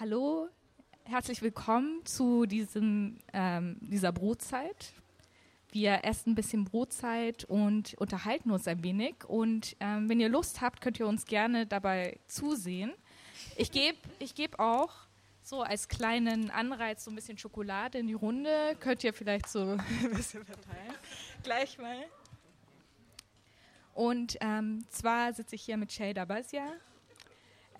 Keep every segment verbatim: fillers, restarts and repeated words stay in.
Hallo, herzlich willkommen zu diesem, ähm, dieser Brotzeit. Wir essen ein bisschen Brotzeit und unterhalten uns ein wenig. Und ähm, wenn ihr Lust habt, könnt ihr uns gerne dabei zusehen. Ich gebe ich geb auch so als kleinen Anreiz so ein bisschen Schokolade in die Runde. Könnt ihr vielleicht so ein bisschen verteilen. Gleich mal. Und ähm, zwar sitze ich hier mit Chey Dabazia,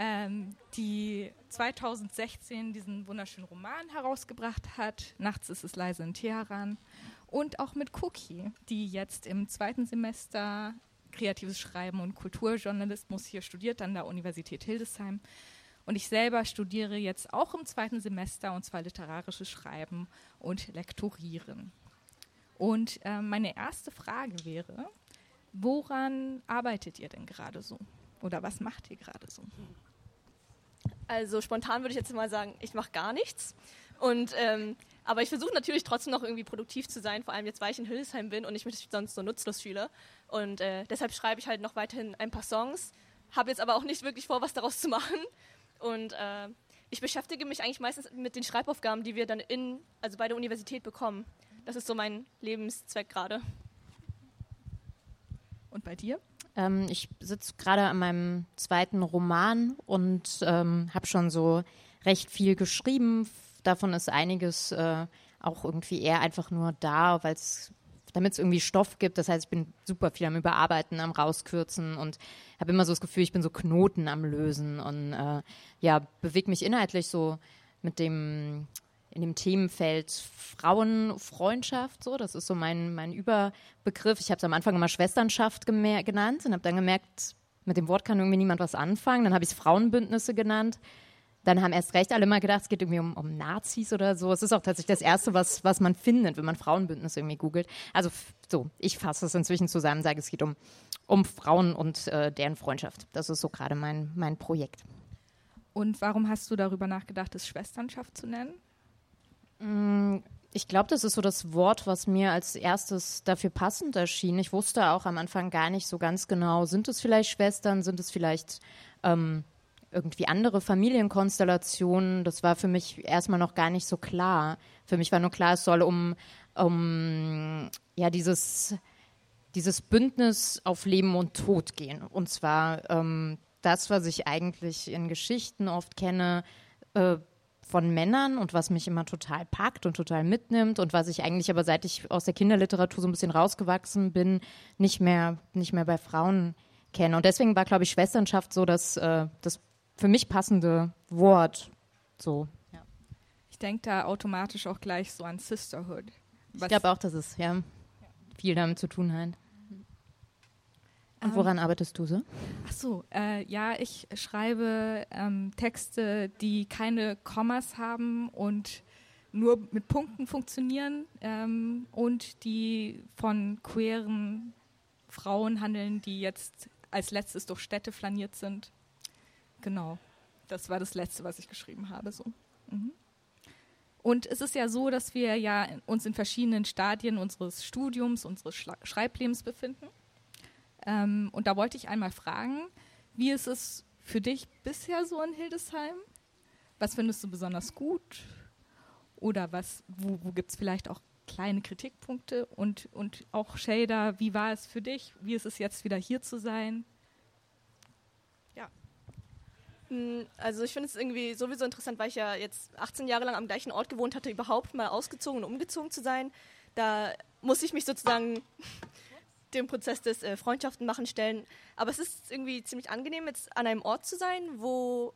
ähm, die zweitausendsechzehn diesen wunderschönen Roman herausgebracht hat, Nachts ist es leise in Teheran. Und auch mit Cookie, die jetzt im zweiten Semester Kreatives Schreiben und Kulturjournalismus hier studiert an der Universität Hildesheim. Und ich selber studiere jetzt auch im zweiten Semester, und zwar literarisches Schreiben und Lektorieren. Und äh, meine erste Frage wäre, woran arbeitet ihr denn gerade so? Oder was macht ihr gerade so? Also spontan würde ich jetzt mal sagen, ich mache gar nichts. Und ähm, aber ich versuche natürlich trotzdem noch irgendwie produktiv zu sein, vor allem jetzt, weil ich in Hildesheim bin und ich mich sonst so nutzlos fühle. Und äh, deshalb schreibe ich halt noch weiterhin ein paar Songs, habe jetzt aber auch nicht wirklich vor, was daraus zu machen. Und äh, ich beschäftige mich eigentlich meistens mit den Schreibaufgaben, die wir dann in, also bei der Universität bekommen. Das ist so mein Lebenszweck gerade. Und bei dir? Ähm, ich sitze gerade an meinem zweiten Roman und ähm, habe schon so recht viel geschrieben. Davon ist einiges äh, auch irgendwie eher einfach nur da, weil es, damit es irgendwie Stoff gibt. Das heißt, ich bin super viel am Überarbeiten, am Rauskürzen und habe immer so das Gefühl, ich bin so Knoten am Lösen und äh, ja, bewege mich inhaltlich so mit dem, in dem Themenfeld Frauenfreundschaft. So. Das ist so mein, mein Überbegriff. Ich habe es am Anfang immer Schwesternschaft gemer- genannt und habe dann gemerkt, mit dem Wort kann irgendwie niemand was anfangen. Dann habe ich es Frauenbündnisse genannt. Dann haben erst recht alle mal gedacht, es geht irgendwie um, um Nazis oder so. Es ist auch tatsächlich das Erste, was, was man findet, wenn man Frauenbündnis irgendwie googelt. Also so, ich fasse es inzwischen zusammen, sage, es geht um, um Frauen und äh, deren Freundschaft. Das ist so gerade mein, mein Projekt. Und warum hast du darüber nachgedacht, es Schwesternschaft zu nennen? Mm, ich glaube, das ist so das Wort, was mir als erstes dafür passend erschien. Ich wusste auch am Anfang gar nicht so ganz genau, sind es vielleicht Schwestern, sind es vielleicht Ähm, irgendwie andere Familienkonstellationen, das war für mich erstmal noch gar nicht so klar. Für mich war nur klar, es soll um, um ja, dieses, dieses Bündnis auf Leben und Tod gehen. Und zwar ähm, das, was ich eigentlich in Geschichten oft kenne äh, von Männern und was mich immer total packt und total mitnimmt und was ich eigentlich aber, seit ich aus der Kinderliteratur so ein bisschen rausgewachsen bin, nicht mehr, nicht mehr bei Frauen kenne. Und deswegen war, glaube ich, Schwesternschaft so das, äh, das für mich passende Wort. So. Ja. Ich denke da automatisch auch gleich so an Sisterhood. Was ich glaube auch, dass es ja, ja viel damit zu tun hat. Und ähm, woran arbeitest du so? Ach so, äh, ja, ich schreibe ähm, Texte, die keine Kommas haben und nur mit Punkten funktionieren ähm, und die von queeren Frauen handeln, die jetzt als letztes durch Städte flaniert sind. Genau, das war das Letzte, was ich geschrieben habe. So. Mhm. Und es ist ja so, dass wir ja uns in verschiedenen Stadien unseres Studiums, unseres Schla- Schreiblebens befinden. Ähm, und da wollte ich einmal fragen, wie ist es für dich bisher so in Hildesheim? Was findest du besonders gut? Oder was, wo, wo gibt es vielleicht auch kleine Kritikpunkte? Und, und auch Shader, wie war es für dich? Wie ist es jetzt, wieder hier zu sein? Also ich finde es irgendwie sowieso interessant, weil ich ja jetzt achtzehn Jahre lang am gleichen Ort gewohnt hatte, überhaupt mal ausgezogen und umgezogen zu sein. Da muss ich mich sozusagen dem Prozess des äh, Freundschaften machen stellen. Aber es ist irgendwie ziemlich angenehm, jetzt an einem Ort zu sein, wo,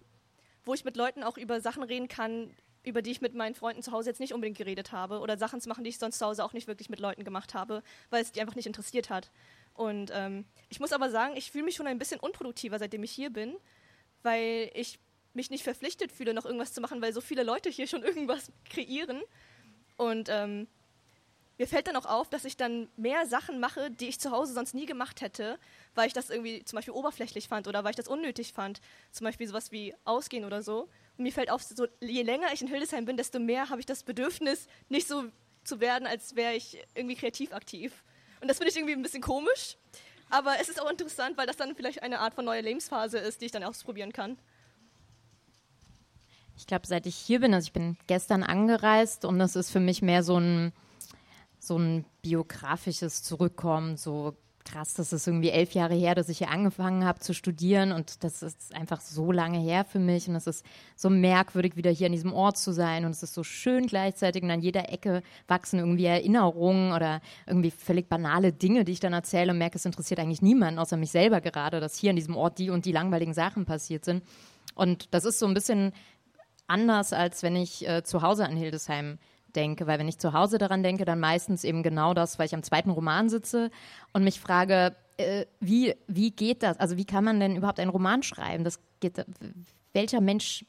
wo ich mit Leuten auch über Sachen reden kann, über die ich mit meinen Freunden zu Hause jetzt nicht unbedingt geredet habe oder Sachen zu machen, die ich sonst zu Hause auch nicht wirklich mit Leuten gemacht habe, weil es die einfach nicht interessiert hat. Und ähm, ich muss aber sagen, ich fühle mich schon ein bisschen unproduktiver, seitdem ich hier bin, weil ich mich nicht verpflichtet fühle, noch irgendwas zu machen, weil so viele Leute hier schon irgendwas kreieren. Und ähm, mir fällt dann auch auf, dass ich dann mehr Sachen mache, die ich zu Hause sonst nie gemacht hätte, weil ich das irgendwie zum Beispiel oberflächlich fand oder weil ich das unnötig fand. Zum Beispiel sowas wie Ausgehen oder so. Und mir fällt auf, so, je länger ich in Hildesheim bin, desto mehr habe ich das Bedürfnis, nicht so zu werden, als wäre ich irgendwie kreativ aktiv. Und das finde ich irgendwie ein bisschen komisch. Aber es ist auch interessant, weil das dann vielleicht eine Art von neuer Lebensphase ist, die ich dann ausprobieren kann. ich glaube, seit ich hier bin, also ich bin gestern angereist und das ist für mich mehr so ein, so ein biografisches Zurückkommen, so krass, das ist irgendwie elf Jahre her, dass ich hier angefangen habe zu studieren und das ist einfach so lange her für mich und es ist so merkwürdig, wieder hier an diesem Ort zu sein und es ist so schön gleichzeitig und an jeder Ecke wachsen irgendwie Erinnerungen oder irgendwie völlig banale Dinge, die ich dann erzähle und merke, es interessiert eigentlich niemanden, außer mich selber gerade, dass hier an diesem Ort die und die langweiligen Sachen passiert sind und das ist so ein bisschen anders, als wenn ich äh, zu Hause an Hildesheim denke, weil wenn ich zu Hause daran denke, dann meistens eben genau das, weil ich am zweiten Roman sitze und mich frage, äh, wie, wie geht das? Also wie kann man denn überhaupt einen Roman schreiben? Das geht, welcher Mensch,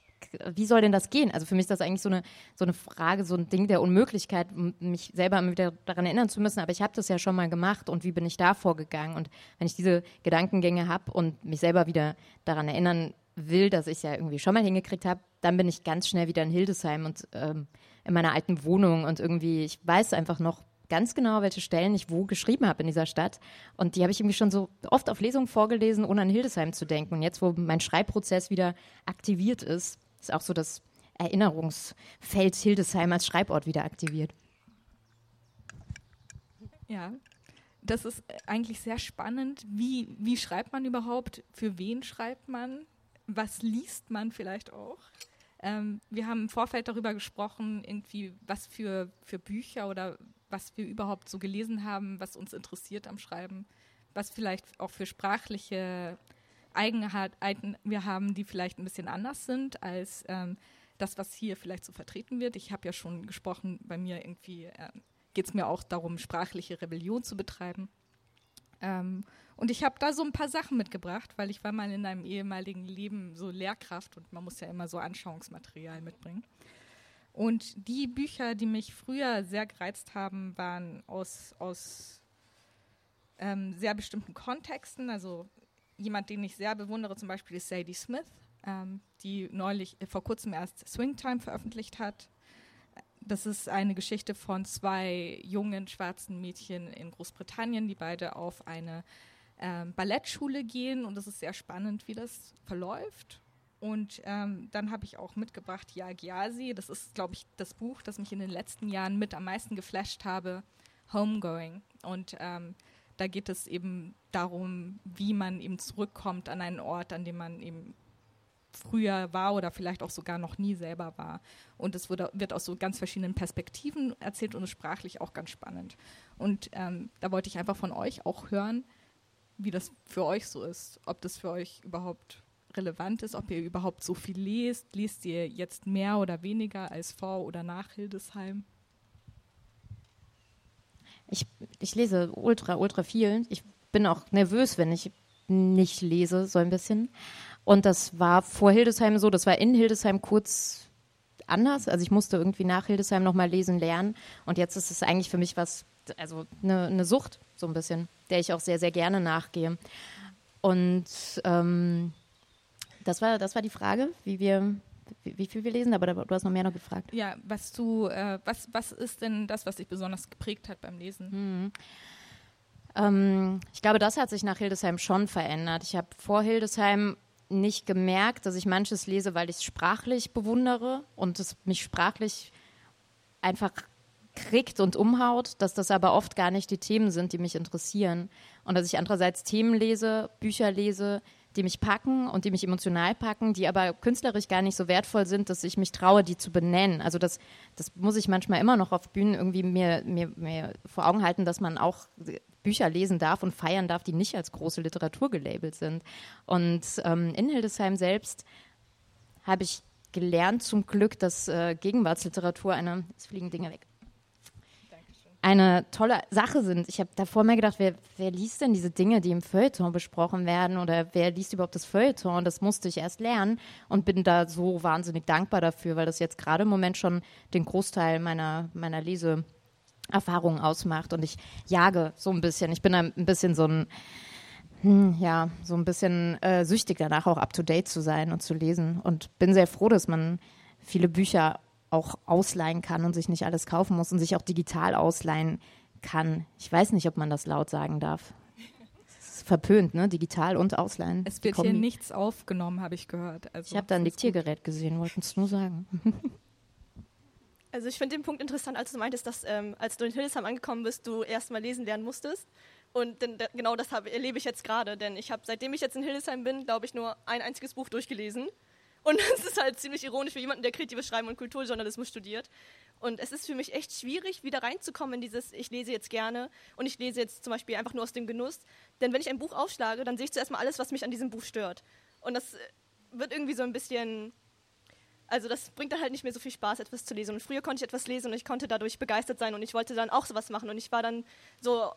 wie soll denn das gehen? Also für mich ist das eigentlich so eine, so eine Frage, so ein Ding der Unmöglichkeit, mich selber wieder daran erinnern zu müssen, aber ich habe das ja schon mal gemacht und wie bin ich da vorgegangen? Und wenn ich diese Gedankengänge habe und mich selber wieder daran erinnern will, dass ich es ja irgendwie schon mal hingekriegt habe, dann bin ich ganz schnell wieder in Hildesheim und ähm, in meiner alten Wohnung und irgendwie, ich weiß einfach noch ganz genau, welche Stellen ich wo geschrieben habe in dieser Stadt und die habe ich irgendwie schon so oft auf Lesungen vorgelesen, ohne an Hildesheim zu denken und jetzt, wo mein Schreibprozess wieder aktiviert ist, ist auch so das Erinnerungsfeld Hildesheim als Schreibort wieder aktiviert. Ja, das ist eigentlich sehr spannend. Wie, wie schreibt man überhaupt? Für wen schreibt man? Was liest man vielleicht auch? Ähm, wir haben im Vorfeld darüber gesprochen, irgendwie was für, für Bücher oder was wir überhaupt so gelesen haben, was uns interessiert am Schreiben, was vielleicht auch für sprachliche Eigenheiten wir haben, die vielleicht ein bisschen anders sind als ähm, das, was hier vielleicht so vertreten wird. Ich habe ja schon gesprochen, bei mir irgendwie äh, geht es mir auch darum, sprachliche Rebellion zu betreiben. Ähm, und ich habe da so ein paar Sachen mitgebracht, weil ich war mal in einem ehemaligen Leben so Lehrkraft und man muss ja immer so Anschauungsmaterial mitbringen. Und die Bücher, die mich früher sehr gereizt haben, waren aus, aus ähm, sehr bestimmten Kontexten. Also jemand, den ich sehr bewundere, zum Beispiel ist Sadie Smith, ähm, die neulich äh, vor kurzem erst Swing Time veröffentlicht hat. Das ist eine Geschichte von zwei jungen schwarzen Mädchen in Großbritannien, die beide auf eine ähm, Ballettschule gehen und es ist sehr spannend, wie das verläuft. Und ähm, dann habe ich auch mitgebracht Yagyasi, das ist, glaube ich, das Buch, das mich in den letzten Jahren mit am meisten geflasht habe, Homegoing. Und ähm, da geht es eben darum, wie man eben zurückkommt an einen Ort, an dem man eben früher war oder vielleicht auch sogar noch nie selber war. Und es wurde, wird aus so ganz verschiedenen Perspektiven erzählt und ist sprachlich auch ganz spannend. Und ähm, da wollte ich einfach von euch auch hören, wie das für euch so ist, ob das für euch überhaupt relevant ist, ob ihr überhaupt so viel lest. Lest ihr jetzt mehr oder weniger als vor oder nach Hildesheim? Ich, ich lese ultra, ultra viel. Ich bin auch nervös, wenn ich nicht lese, so ein bisschen. Und das war vor Hildesheim so, das war in Hildesheim kurz anders. Also ich musste irgendwie nach Hildesheim nochmal lesen lernen. Und jetzt ist es eigentlich für mich was, also eine, eine Sucht so ein bisschen, der ich auch sehr, sehr gerne nachgehe. Und ähm, das war, das war die Frage, wie wir, wie, wie viel wir lesen. Aber du hast noch mehr noch gefragt. Ja, was du, äh, was, was ist denn das, was dich besonders geprägt hat beim Lesen? Mhm. Ähm, ich glaube, das hat sich nach Hildesheim schon verändert. Ich habe vor Hildesheim nicht gemerkt, dass ich manches lese, weil ich es sprachlich bewundere und es mich sprachlich einfach kriegt und umhaut, dass das aber oft gar nicht die Themen sind, die mich interessieren. Und dass ich andererseits Themen lese, Bücher lese, die mich packen und die mich emotional packen, die aber künstlerisch gar nicht so wertvoll sind, dass ich mich traue, die zu benennen. Also das, das muss ich manchmal immer noch auf Bühnen irgendwie mir, mir, mir vor Augen halten, dass man auch Bücher lesen darf und feiern darf, die nicht als große Literatur gelabelt sind. Und ähm, in Hildesheim selbst habe ich gelernt, zum Glück, dass äh, Gegenwartsliteratur eine, es fliegen Dinge weg, eine tolle Sache sind. Ich habe davor mal gedacht, wer, wer liest denn diese Dinge, die im Feuilleton besprochen werden oder wer liest überhaupt das Feuilleton? Das musste ich erst lernen und bin da so wahnsinnig dankbar dafür, weil das jetzt gerade im Moment schon den Großteil meiner, meiner Lese Erfahrungen ausmacht und ich jage so ein bisschen. Ich bin ein bisschen so ein, hm, ja, so ein bisschen äh, süchtig danach auch up to date zu sein und zu lesen und bin sehr froh, dass man viele Bücher auch ausleihen kann und sich nicht alles kaufen muss und sich auch digital ausleihen kann. Ich weiß nicht, ob man das laut sagen darf. Das verpönt, ne? Digital und ausleihen. Es wird hier nichts aufgenommen, habe ich gehört. Also, ich habe da ein Diktiergerät gesehen, wollten es nur sagen. Also ich finde den Punkt interessant, als du meintest, dass ähm, als du in Hildesheim angekommen bist, du erstmal lesen lernen musstest. Und denn, genau das hab, erlebe ich jetzt gerade, denn ich habe, seitdem ich jetzt in Hildesheim bin, glaube ich, nur ein einziges Buch durchgelesen. Und das ist halt ziemlich ironisch für jemanden, der kreatives Schreiben und Kulturjournalismus studiert. Und es ist für mich echt schwierig, wieder reinzukommen in dieses, ich lese jetzt gerne und ich lese jetzt zum Beispiel einfach nur aus dem Genuss. Denn wenn ich ein Buch aufschlage, dann sehe ich zuerst mal alles, was mich an diesem Buch stört. Und das wird irgendwie so ein bisschen... Also das bringt dann halt nicht mehr so viel Spaß, etwas zu lesen. Und früher konnte ich etwas lesen und ich konnte dadurch begeistert sein und ich wollte dann auch sowas machen. Und ich war dann so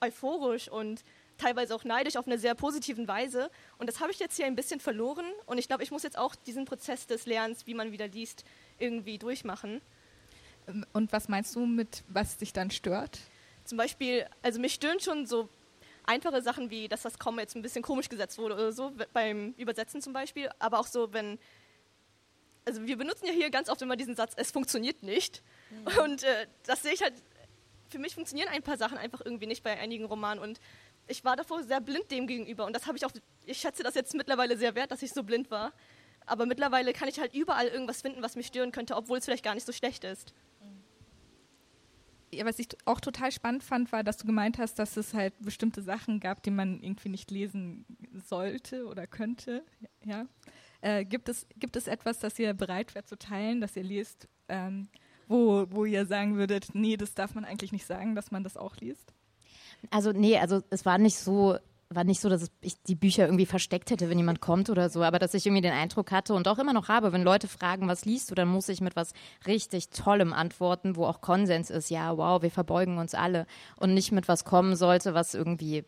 euphorisch und teilweise auch neidisch auf eine sehr positiven Weise. Und das habe ich jetzt hier ein bisschen verloren. Und ich glaube, ich muss jetzt auch diesen Prozess des Lernens, wie man wieder liest, irgendwie durchmachen. Und was meinst du mit, was dich dann stört? Zum Beispiel, also mich stören schon so einfache Sachen wie, dass das Komma jetzt ein bisschen komisch gesetzt wurde oder so, beim Übersetzen zum Beispiel. Aber auch so, wenn... Also wir benutzen ja hier ganz oft immer diesen Satz, es funktioniert nicht. Mhm. Und äh, das sehe ich halt, für mich funktionieren ein paar Sachen einfach irgendwie nicht bei einigen Romanen. Und ich war davor sehr blind dem gegenüber. Und das habe ich auch, ich schätze das jetzt mittlerweile sehr wert, dass ich so blind war. Aber mittlerweile kann ich halt überall irgendwas finden, was mich stören könnte, obwohl es vielleicht gar nicht so schlecht ist. Ja, was ich auch total spannend fand, war, dass du gemeint hast, dass es halt bestimmte Sachen gab, die man irgendwie nicht lesen sollte oder könnte. Ja. Äh, gibt es, gibt es etwas, das ihr bereit wärt zu teilen, das ihr lest, ähm, wo, wo ihr sagen würdet, nee, das darf man eigentlich nicht sagen, dass man das auch liest? Also nee, also es war nicht so, war nicht so, dass ich die Bücher irgendwie versteckt hätte, wenn jemand kommt oder so, aber dass ich irgendwie den Eindruck hatte und auch immer noch habe, wenn Leute fragen, was liest du, dann muss ich mit was richtig Tollem antworten, wo auch Konsens ist, ja, wow, wir verbeugen uns alle und nicht mit was kommen sollte, was irgendwie...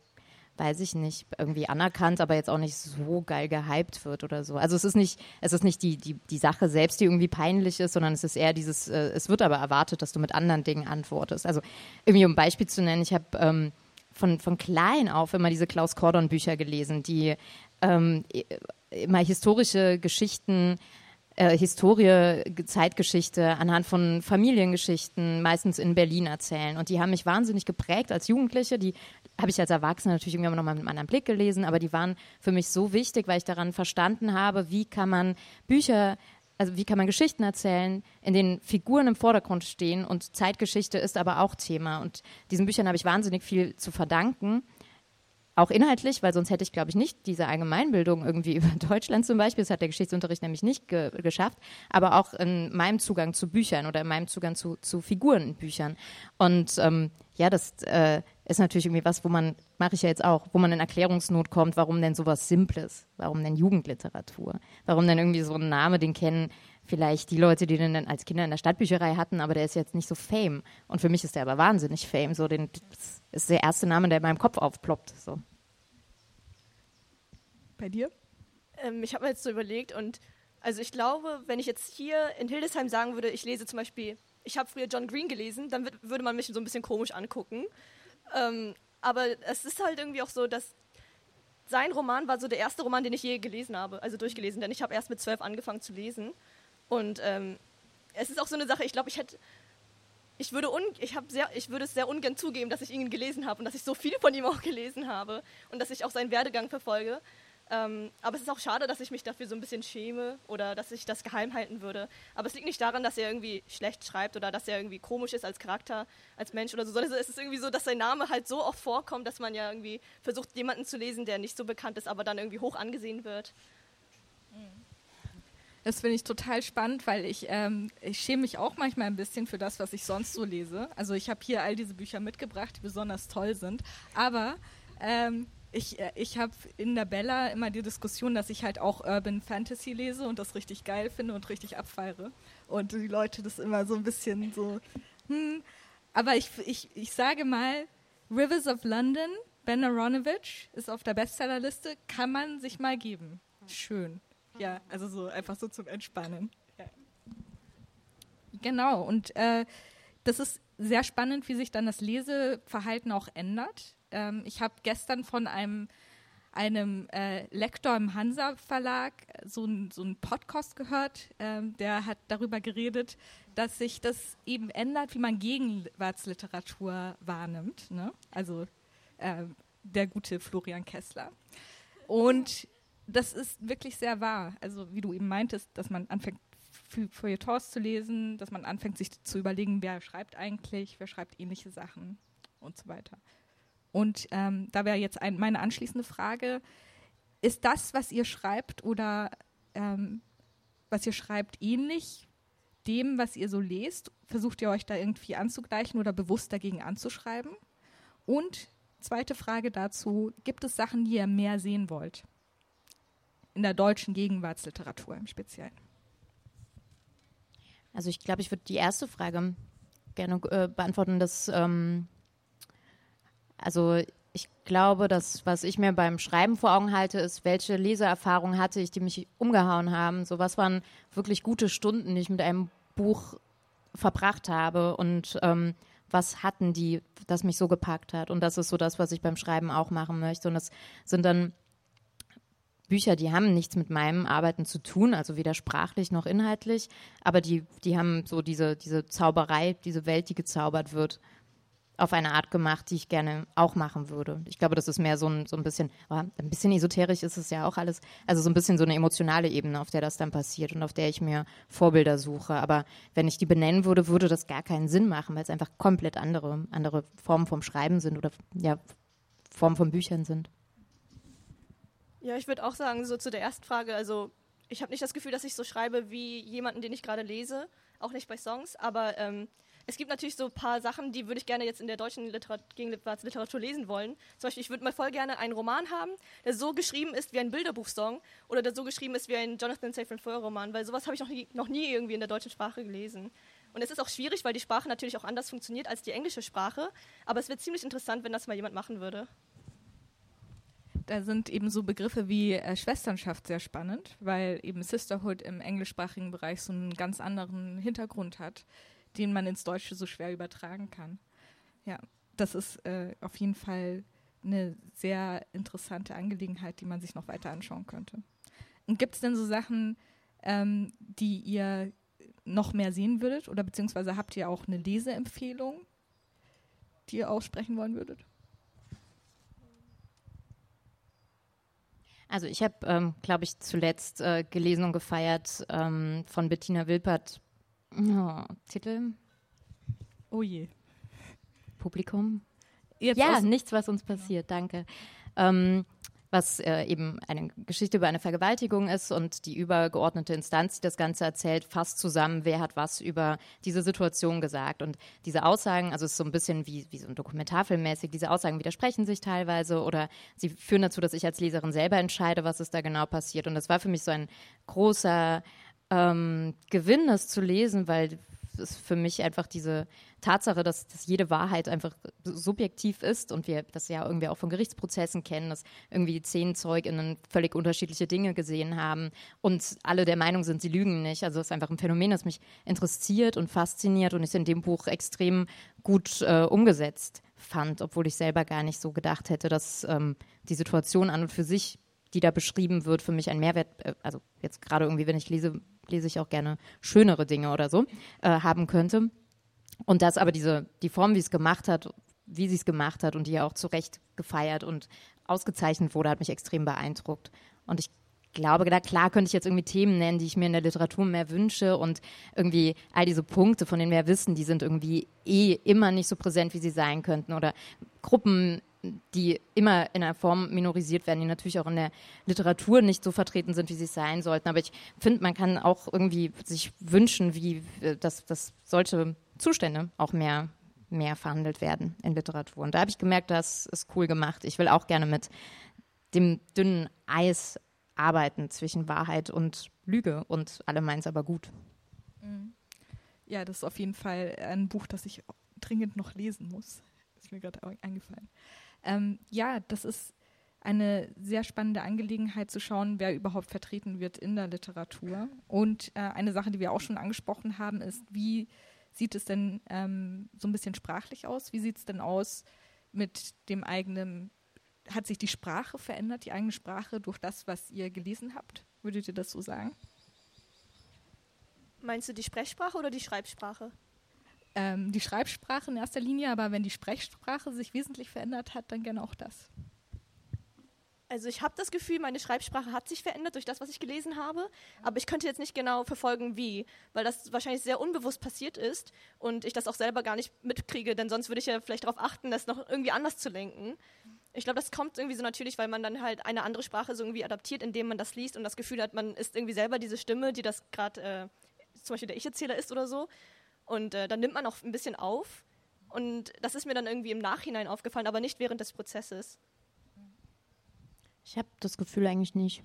weiß ich nicht, irgendwie anerkannt, aber jetzt auch nicht so geil gehypt wird oder so. Also es ist nicht, es ist nicht die, die, die Sache selbst, die irgendwie peinlich ist, sondern es ist eher dieses, äh, es wird aber erwartet, dass du mit anderen Dingen antwortest. Also irgendwie, um ein Beispiel zu nennen, ich habe ähm, von, von klein auf immer diese Klaus-Kordon-Bücher gelesen, die ähm, immer historische Geschichten, äh, Historie, Zeitgeschichte anhand von Familiengeschichten, meistens in Berlin erzählen. Und die haben mich wahnsinnig geprägt als Jugendliche, die habe ich als Erwachsene natürlich irgendwie nochmal mit einem anderen Blick gelesen, aber die waren für mich so wichtig, weil ich daran verstanden habe, wie kann man Bücher, also wie kann man Geschichten erzählen, in denen Figuren im Vordergrund stehen und Zeitgeschichte ist aber auch Thema. Und diesen Büchern habe ich wahnsinnig viel zu verdanken, auch inhaltlich, weil sonst hätte ich, glaube ich, nicht diese Allgemeinbildung irgendwie über Deutschland zum Beispiel, das hat der Geschichtsunterricht nämlich nicht ge- geschafft, aber auch in meinem Zugang zu Büchern oder in meinem Zugang zu, zu Figuren in Büchern. Und ähm, ja, das äh, ist natürlich irgendwie was, wo man, mache ich ja jetzt auch, wo man in Erklärungsnot kommt, warum denn sowas Simples, warum denn Jugendliteratur, warum denn irgendwie so ein Name, den kennen vielleicht die Leute, die den dann als Kinder in der Stadtbücherei hatten, aber der ist jetzt nicht so fame. Und für mich ist der aber wahnsinnig fame. So den, das ist der erste Name, der in meinem Kopf aufploppt. So. Bei dir? Ähm, ich habe mir jetzt so überlegt und also ich glaube, wenn ich jetzt hier in Hildesheim sagen würde, ich lese zum Beispiel, ich habe früher John Green gelesen, dann wird, würde man mich so ein bisschen komisch angucken. Ähm, aber es ist halt irgendwie auch so, dass sein Roman war so der erste Roman, den ich je gelesen habe, also durchgelesen, denn ich habe erst mit zwölf angefangen zu lesen. Und ähm, es ist auch so eine Sache, ich glaube, ich hätte, ich würde un, ich habe sehr, ich würde es sehr ungern zugeben, dass ich ihn gelesen habe und dass ich so viel von ihm auch gelesen habe und dass ich auch seinen Werdegang verfolge. Ähm, aber es ist auch schade, dass ich mich dafür so ein bisschen schäme oder dass ich das geheim halten würde. Aber es liegt nicht daran, dass er irgendwie schlecht schreibt oder dass er irgendwie komisch ist als Charakter, als Mensch oder so, sondern es ist irgendwie so, dass sein Name halt so oft vorkommt, dass man ja irgendwie versucht, jemanden zu lesen, der nicht so bekannt ist, aber dann irgendwie hoch angesehen wird. Das finde ich total spannend, weil ich, ähm, ich schäme mich auch manchmal ein bisschen für das, was ich sonst so lese. Also ich habe hier all diese Bücher mitgebracht, die besonders toll sind, aber... Ähm, Ich, ich habe in der Bella immer die Diskussion, dass ich halt auch Urban Fantasy lese und das richtig geil finde und richtig abfeiere. Und die Leute das immer so ein bisschen so... Hm. Aber ich, ich, ich sage mal, Rivers of London, Ben Aronovich, ist auf der Bestsellerliste, kann man sich mal geben. Schön. Ja, also so einfach so zum Entspannen. Ja. Genau, und äh, das ist sehr spannend, wie sich dann das Leseverhalten auch ändert. Ich habe gestern von einem, einem äh, Lektor im Hansa Verlag so einen so einen Podcast gehört, ähm, der hat darüber geredet, dass sich das eben ändert, wie man Gegenwartsliteratur wahrnimmt. Ne? Also ähm, der gute Florian Kessler. Und das ist wirklich sehr wahr. Also wie du eben meintest, dass man anfängt, Feuilletons zu lesen, dass man anfängt, sich zu überlegen, wer schreibt eigentlich, wer schreibt ähnliche Sachen und so weiter. Und ähm, da wäre jetzt ein, meine anschließende Frage, ist das, was ihr schreibt oder ähm, was ihr schreibt, ähnlich dem, was ihr so lest? Versucht ihr euch da irgendwie anzugleichen oder bewusst dagegen anzuschreiben? Und zweite Frage dazu, gibt es Sachen, die ihr mehr sehen wollt? In der deutschen Gegenwartsliteratur im Speziellen. Also ich glaube, ich würde die erste Frage gerne äh, beantworten. Dass, ähm, also ich glaube, dass was ich mir beim Schreiben vor Augen halte, ist, welche Leseerfahrungen hatte ich, die mich umgehauen haben. So, was waren wirklich gute Stunden, die ich mit einem Buch verbracht habe und ähm, was hatten die, das mich so gepackt hat. Und das ist so das, was ich beim Schreiben auch machen möchte. Und das sind dann Bücher, die haben nichts mit meinem Arbeiten zu tun, also weder sprachlich noch inhaltlich, aber die, die haben so diese, diese Zauberei, diese Welt, die gezaubert wird, auf eine Art gemacht, die ich gerne auch machen würde. Ich glaube, das ist mehr so ein, so ein bisschen, oh, ein bisschen esoterisch ist es ja auch alles, also so ein bisschen so eine emotionale Ebene, auf der das dann passiert und auf der ich mir Vorbilder suche. Aber wenn ich die benennen würde, würde das gar keinen Sinn machen, weil es einfach komplett andere, andere Formen vom Schreiben sind oder ja, Formen von Büchern sind. Ja, ich würde auch sagen, so zu der ersten Frage, also ich habe nicht das Gefühl, dass ich so schreibe wie jemanden, den ich gerade lese, auch nicht bei Songs, aber ähm, es gibt natürlich so ein paar Sachen, die würde ich gerne jetzt in der deutschen Literat- Gegenwartsliteratur lesen wollen. Zum Beispiel, ich würde mal voll gerne einen Roman haben, der so geschrieben ist wie ein Bilderbuchsong oder der so geschrieben ist wie ein Jonathan Safran Foer Roman, weil sowas habe ich noch nie, noch nie irgendwie in der deutschen Sprache gelesen. Und es ist auch schwierig, weil die Sprache natürlich auch anders funktioniert als die englische Sprache, aber es wäre ziemlich interessant, wenn das mal jemand machen würde. Da sind eben so Begriffe wie äh, Schwesternschaft sehr spannend, weil eben Sisterhood im englischsprachigen Bereich so einen ganz anderen Hintergrund hat, den man ins Deutsche so schwer übertragen kann. Ja, das ist äh, auf jeden Fall eine sehr interessante Angelegenheit, die man sich noch weiter anschauen könnte. Und gibt es denn so Sachen, ähm, die ihr noch mehr sehen würdet oder beziehungsweise habt ihr auch eine Leseempfehlung, die ihr aussprechen wollen würdet? Also ich habe, ähm, glaube ich, zuletzt äh, gelesen und gefeiert ähm, von Bettina Wilpert. Oh, Titel? Oh je. Publikum? Jetzt ja, nichts, was uns passiert, ja. Danke. Ähm, was äh, eben eine Geschichte über eine Vergewaltigung ist und die übergeordnete Instanz, die das Ganze erzählt, fasst zusammen, wer hat was über diese Situation gesagt. Und diese Aussagen, also es ist so ein bisschen wie, wie so ein Dokumentarfilm mäßig, diese Aussagen widersprechen sich teilweise oder sie führen dazu, dass ich als Leserin selber entscheide, was ist da genau passiert. Und das war für mich so ein großer ähm, Gewinn, das zu lesen, weil ist für mich einfach diese Tatsache, dass, dass jede Wahrheit einfach subjektiv ist und wir das ja irgendwie auch von Gerichtsprozessen kennen, dass irgendwie zehn ZeugInnen völlig unterschiedliche Dinge gesehen haben und alle der Meinung sind, sie lügen nicht. Also das ist einfach ein Phänomen, das mich interessiert und fasziniert und ich in dem Buch extrem gut äh, umgesetzt fand, obwohl ich selber gar nicht so gedacht hätte, dass ähm, die Situation an und für sich, die da beschrieben wird, für mich einen Mehrwert, äh, also jetzt gerade irgendwie, wenn ich lese, lese ich auch gerne schönere Dinge oder so, äh, haben könnte. Und das aber diese, die Form, wie es gemacht hat, wie sie es gemacht hat und die ja auch zu Recht gefeiert und ausgezeichnet wurde, hat mich extrem beeindruckt. Und ich glaube, da klar könnte ich jetzt irgendwie Themen nennen, die ich mir in der Literatur mehr wünsche und irgendwie all diese Punkte, von denen wir wissen, die sind irgendwie eh immer nicht so präsent, wie sie sein könnten oder Gruppen, die immer in einer Form minorisiert werden, die natürlich auch in der Literatur nicht so vertreten sind, wie sie es sein sollten. Aber ich finde, man kann auch irgendwie sich wünschen, wie dass, dass solche Zustände auch mehr, mehr verhandelt werden in Literatur. Und da habe ich gemerkt, das ist cool gemacht. Ich will auch gerne mit dem dünnen Eis arbeiten zwischen Wahrheit und Lüge und alle meinen es aber gut. Ja, das ist auf jeden Fall ein Buch, das ich dringend noch lesen muss. Ist mir gerade eingefallen. Ähm, ja, das ist eine sehr spannende Angelegenheit zu schauen, wer überhaupt vertreten wird in der Literatur. Und äh, eine Sache, die wir auch schon angesprochen haben, ist, wie sieht es denn ähm, so ein bisschen sprachlich aus? Wie sieht es denn aus mit dem eigenen, hat sich die Sprache verändert, die eigene Sprache durch das, was ihr gelesen habt? Würdet ihr das so sagen? Meinst du die Sprechsprache oder die Schreibsprache? Die Schreibsprache in erster Linie, aber wenn die Sprechsprache sich wesentlich verändert hat, dann gerne auch das. Also ich habe das Gefühl, meine Schreibsprache hat sich verändert durch das, was ich gelesen habe, aber ich könnte jetzt nicht genau verfolgen, wie, weil das wahrscheinlich sehr unbewusst passiert ist und ich das auch selber gar nicht mitkriege, denn sonst würde ich ja vielleicht darauf achten, das noch irgendwie anders zu lenken. Ich glaube, das kommt irgendwie so natürlich, weil man dann halt eine andere Sprache so irgendwie adaptiert, indem man das liest und das Gefühl hat, man ist irgendwie selber diese Stimme, die das gerade äh, zum Beispiel der Ich-Erzähler ist oder so, und äh, dann nimmt man auch ein bisschen auf und das ist mir dann irgendwie im Nachhinein aufgefallen, aber nicht während des Prozesses. Ich habe das Gefühl eigentlich nicht.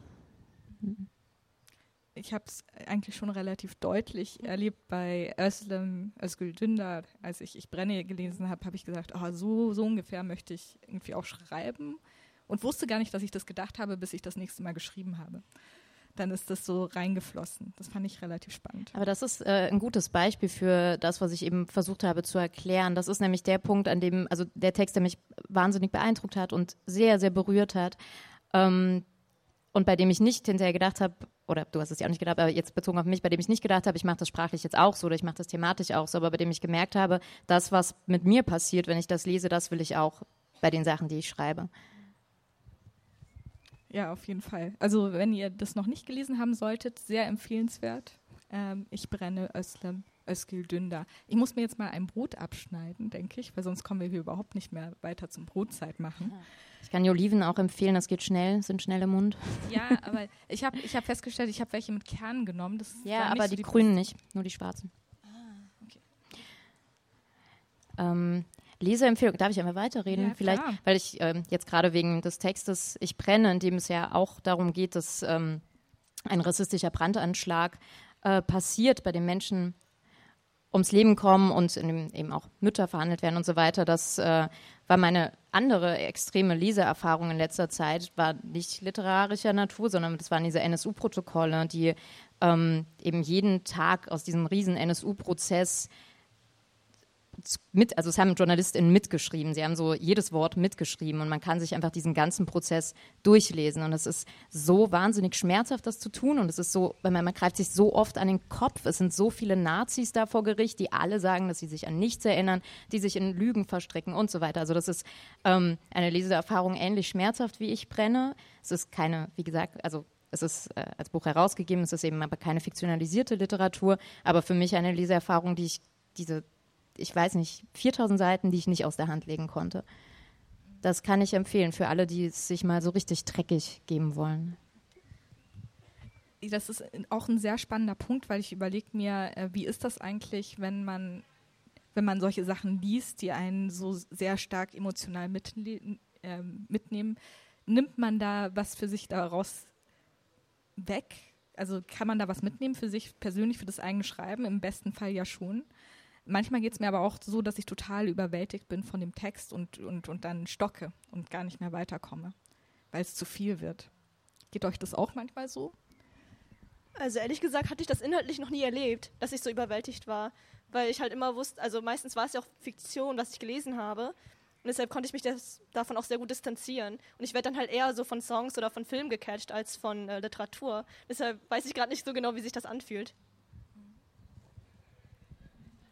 Ich habe es eigentlich schon relativ deutlich erlebt bei Özlem Özgül Dündar. Als ich Ich brenne gelesen habe, habe ich gesagt, oh, so, so ungefähr möchte ich irgendwie auch schreiben. Und wusste gar nicht, dass ich das gedacht habe, bis ich das nächste Mal geschrieben habe. Dann ist das so reingeflossen. Das fand ich relativ spannend. Aber das ist äh, ein gutes Beispiel für das, was ich eben versucht habe zu erklären. Das ist nämlich der Punkt, an dem, also der Text, der mich wahnsinnig beeindruckt hat und sehr, sehr berührt hat, Um, und bei dem ich nicht hinterher gedacht habe, oder du hast es ja auch nicht gedacht, aber jetzt bezogen auf mich, bei dem ich nicht gedacht habe, ich mache das sprachlich jetzt auch so oder ich mache das thematisch auch so, aber bei dem ich gemerkt habe, das, was mit mir passiert, wenn ich das lese, das will ich auch bei den Sachen, die ich schreibe. Ja, auf jeden Fall. Also wenn ihr das noch nicht gelesen haben solltet, sehr empfehlenswert. Ähm, Ich brenne, Özlem Özgül Dündar. Ich muss mir jetzt mal ein Brot abschneiden, denke ich, weil sonst kommen wir hier überhaupt nicht mehr weiter zum Brotzeit machen. Ich kann die Oliven auch empfehlen, das geht schnell, sind schnell im Mund. Ja, aber ich habe ich hab festgestellt, ich habe welche mit Kernen genommen. Das ja, aber so die, die grünen nicht, nur die schwarzen. Ah, okay. Ähm, Leseempfehlung, darf ich einmal weiterreden? Ja, vielleicht, klar. Weil ich ähm, jetzt gerade wegen des Textes Ich brenne, in dem es ja auch darum geht, dass ähm, ein rassistischer Brandanschlag äh, passiert, bei den Menschen ums Leben kommen und in dem eben auch Mütter verhandelt werden und so weiter. Das äh, war meine andere extreme Leseerfahrung in letzter Zeit, war nicht literarischer Natur, sondern das waren diese N S U-Protokolle, die ähm, eben jeden Tag aus diesem riesen N S U-Prozess mit, also es haben JournalistInnen mitgeschrieben, sie haben so jedes Wort mitgeschrieben und man kann sich einfach diesen ganzen Prozess durchlesen und es ist so wahnsinnig schmerzhaft, das zu tun und es ist so, man, man greift sich so oft an den Kopf, es sind so viele Nazis da vor Gericht, die alle sagen, dass sie sich an nichts erinnern, die sich in Lügen verstricken und so weiter, also das ist ähm, eine Leseerfahrung ähnlich schmerzhaft wie Ich brenne, es ist keine, wie gesagt, also es ist äh, als Buch herausgegeben, es ist eben aber keine fiktionalisierte Literatur, aber für mich eine Leseerfahrung, die ich diese ich weiß nicht, viertausend Seiten, die ich nicht aus der Hand legen konnte. Das kann ich empfehlen für alle, die es sich mal so richtig dreckig geben wollen. Das ist auch ein sehr spannender Punkt, weil ich überlege mir, wie ist das eigentlich, wenn man, wenn man solche Sachen liest, die einen so sehr stark emotional mitne- äh, mitnehmen. Nimmt man da was für sich daraus weg? Also kann man da was mitnehmen für sich persönlich, für das eigene Schreiben? Im besten Fall ja schon. Manchmal geht es mir aber auch so, dass ich total überwältigt bin von dem Text und, und, und dann stocke und gar nicht mehr weiterkomme, weil es zu viel wird. Geht euch das auch manchmal so? Also ehrlich gesagt hatte ich das inhaltlich noch nie erlebt, dass ich so überwältigt war, weil ich halt immer wusste, also meistens war es ja auch Fiktion, was ich gelesen habe und deshalb konnte ich mich das, davon auch sehr gut distanzieren und ich werde dann halt eher so von Songs oder von Filmen gecatcht als von äh, Literatur. Deshalb weiß ich gerade nicht so genau, wie sich das anfühlt.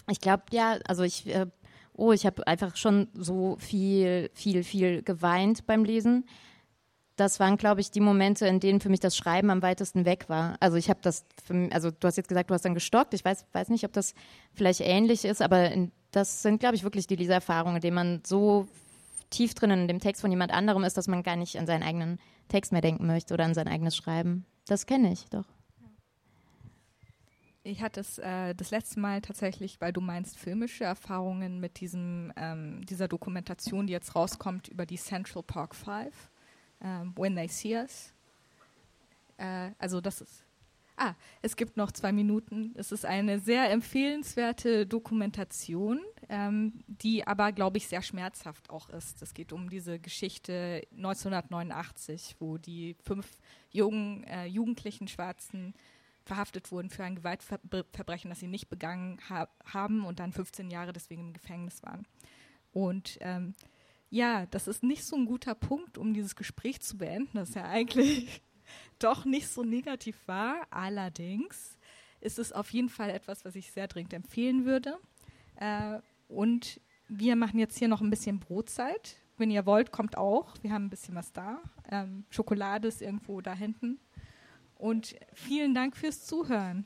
Ich glaube, ja, also ich, äh, oh, ich habe einfach schon so viel, viel, viel geweint beim Lesen. Das waren, glaube ich, die Momente, in denen für mich das Schreiben am weitesten weg war. Also ich habe das, für mich, also du hast jetzt gesagt, du hast dann gestockt. Ich weiß, weiß nicht, ob das vielleicht ähnlich ist, aber in, das sind, glaube ich, wirklich die Leseerfahrungen, in denen man so tief drinnen in dem Text von jemand anderem ist, dass man gar nicht an seinen eigenen Text mehr denken möchte oder an sein eigenes Schreiben. Das kenne ich doch. Ich hatte es äh, das letzte Mal tatsächlich, weil du meinst, filmische Erfahrungen mit diesem, ähm, dieser Dokumentation, die jetzt rauskommt über die Central Park Five, ähm, When They See Us. Äh, also das ist, ah, es gibt noch zwei Minuten. Es ist eine sehr empfehlenswerte Dokumentation, ähm, die aber, glaube ich, sehr schmerzhaft auch ist. Es geht um diese Geschichte neunzehnhundertneunundachtzig, wo die fünf jungen, äh, jugendlichen Schwarzen verhaftet wurden für ein Gewaltverbrechen, das sie nicht begangen ha- haben und dann fünfzehn Jahre deswegen im Gefängnis waren. Und ähm, ja, das ist nicht so ein guter Punkt, um dieses Gespräch zu beenden, das ja eigentlich doch nicht so negativ war. Allerdings ist es auf jeden Fall etwas, was ich sehr dringend empfehlen würde. Äh, und wir machen jetzt hier noch ein bisschen Brotzeit Wenn ihr wollt, kommt auch. Wir haben ein bisschen was da. Ähm, Schokolade ist irgendwo da hinten. Und vielen Dank fürs Zuhören.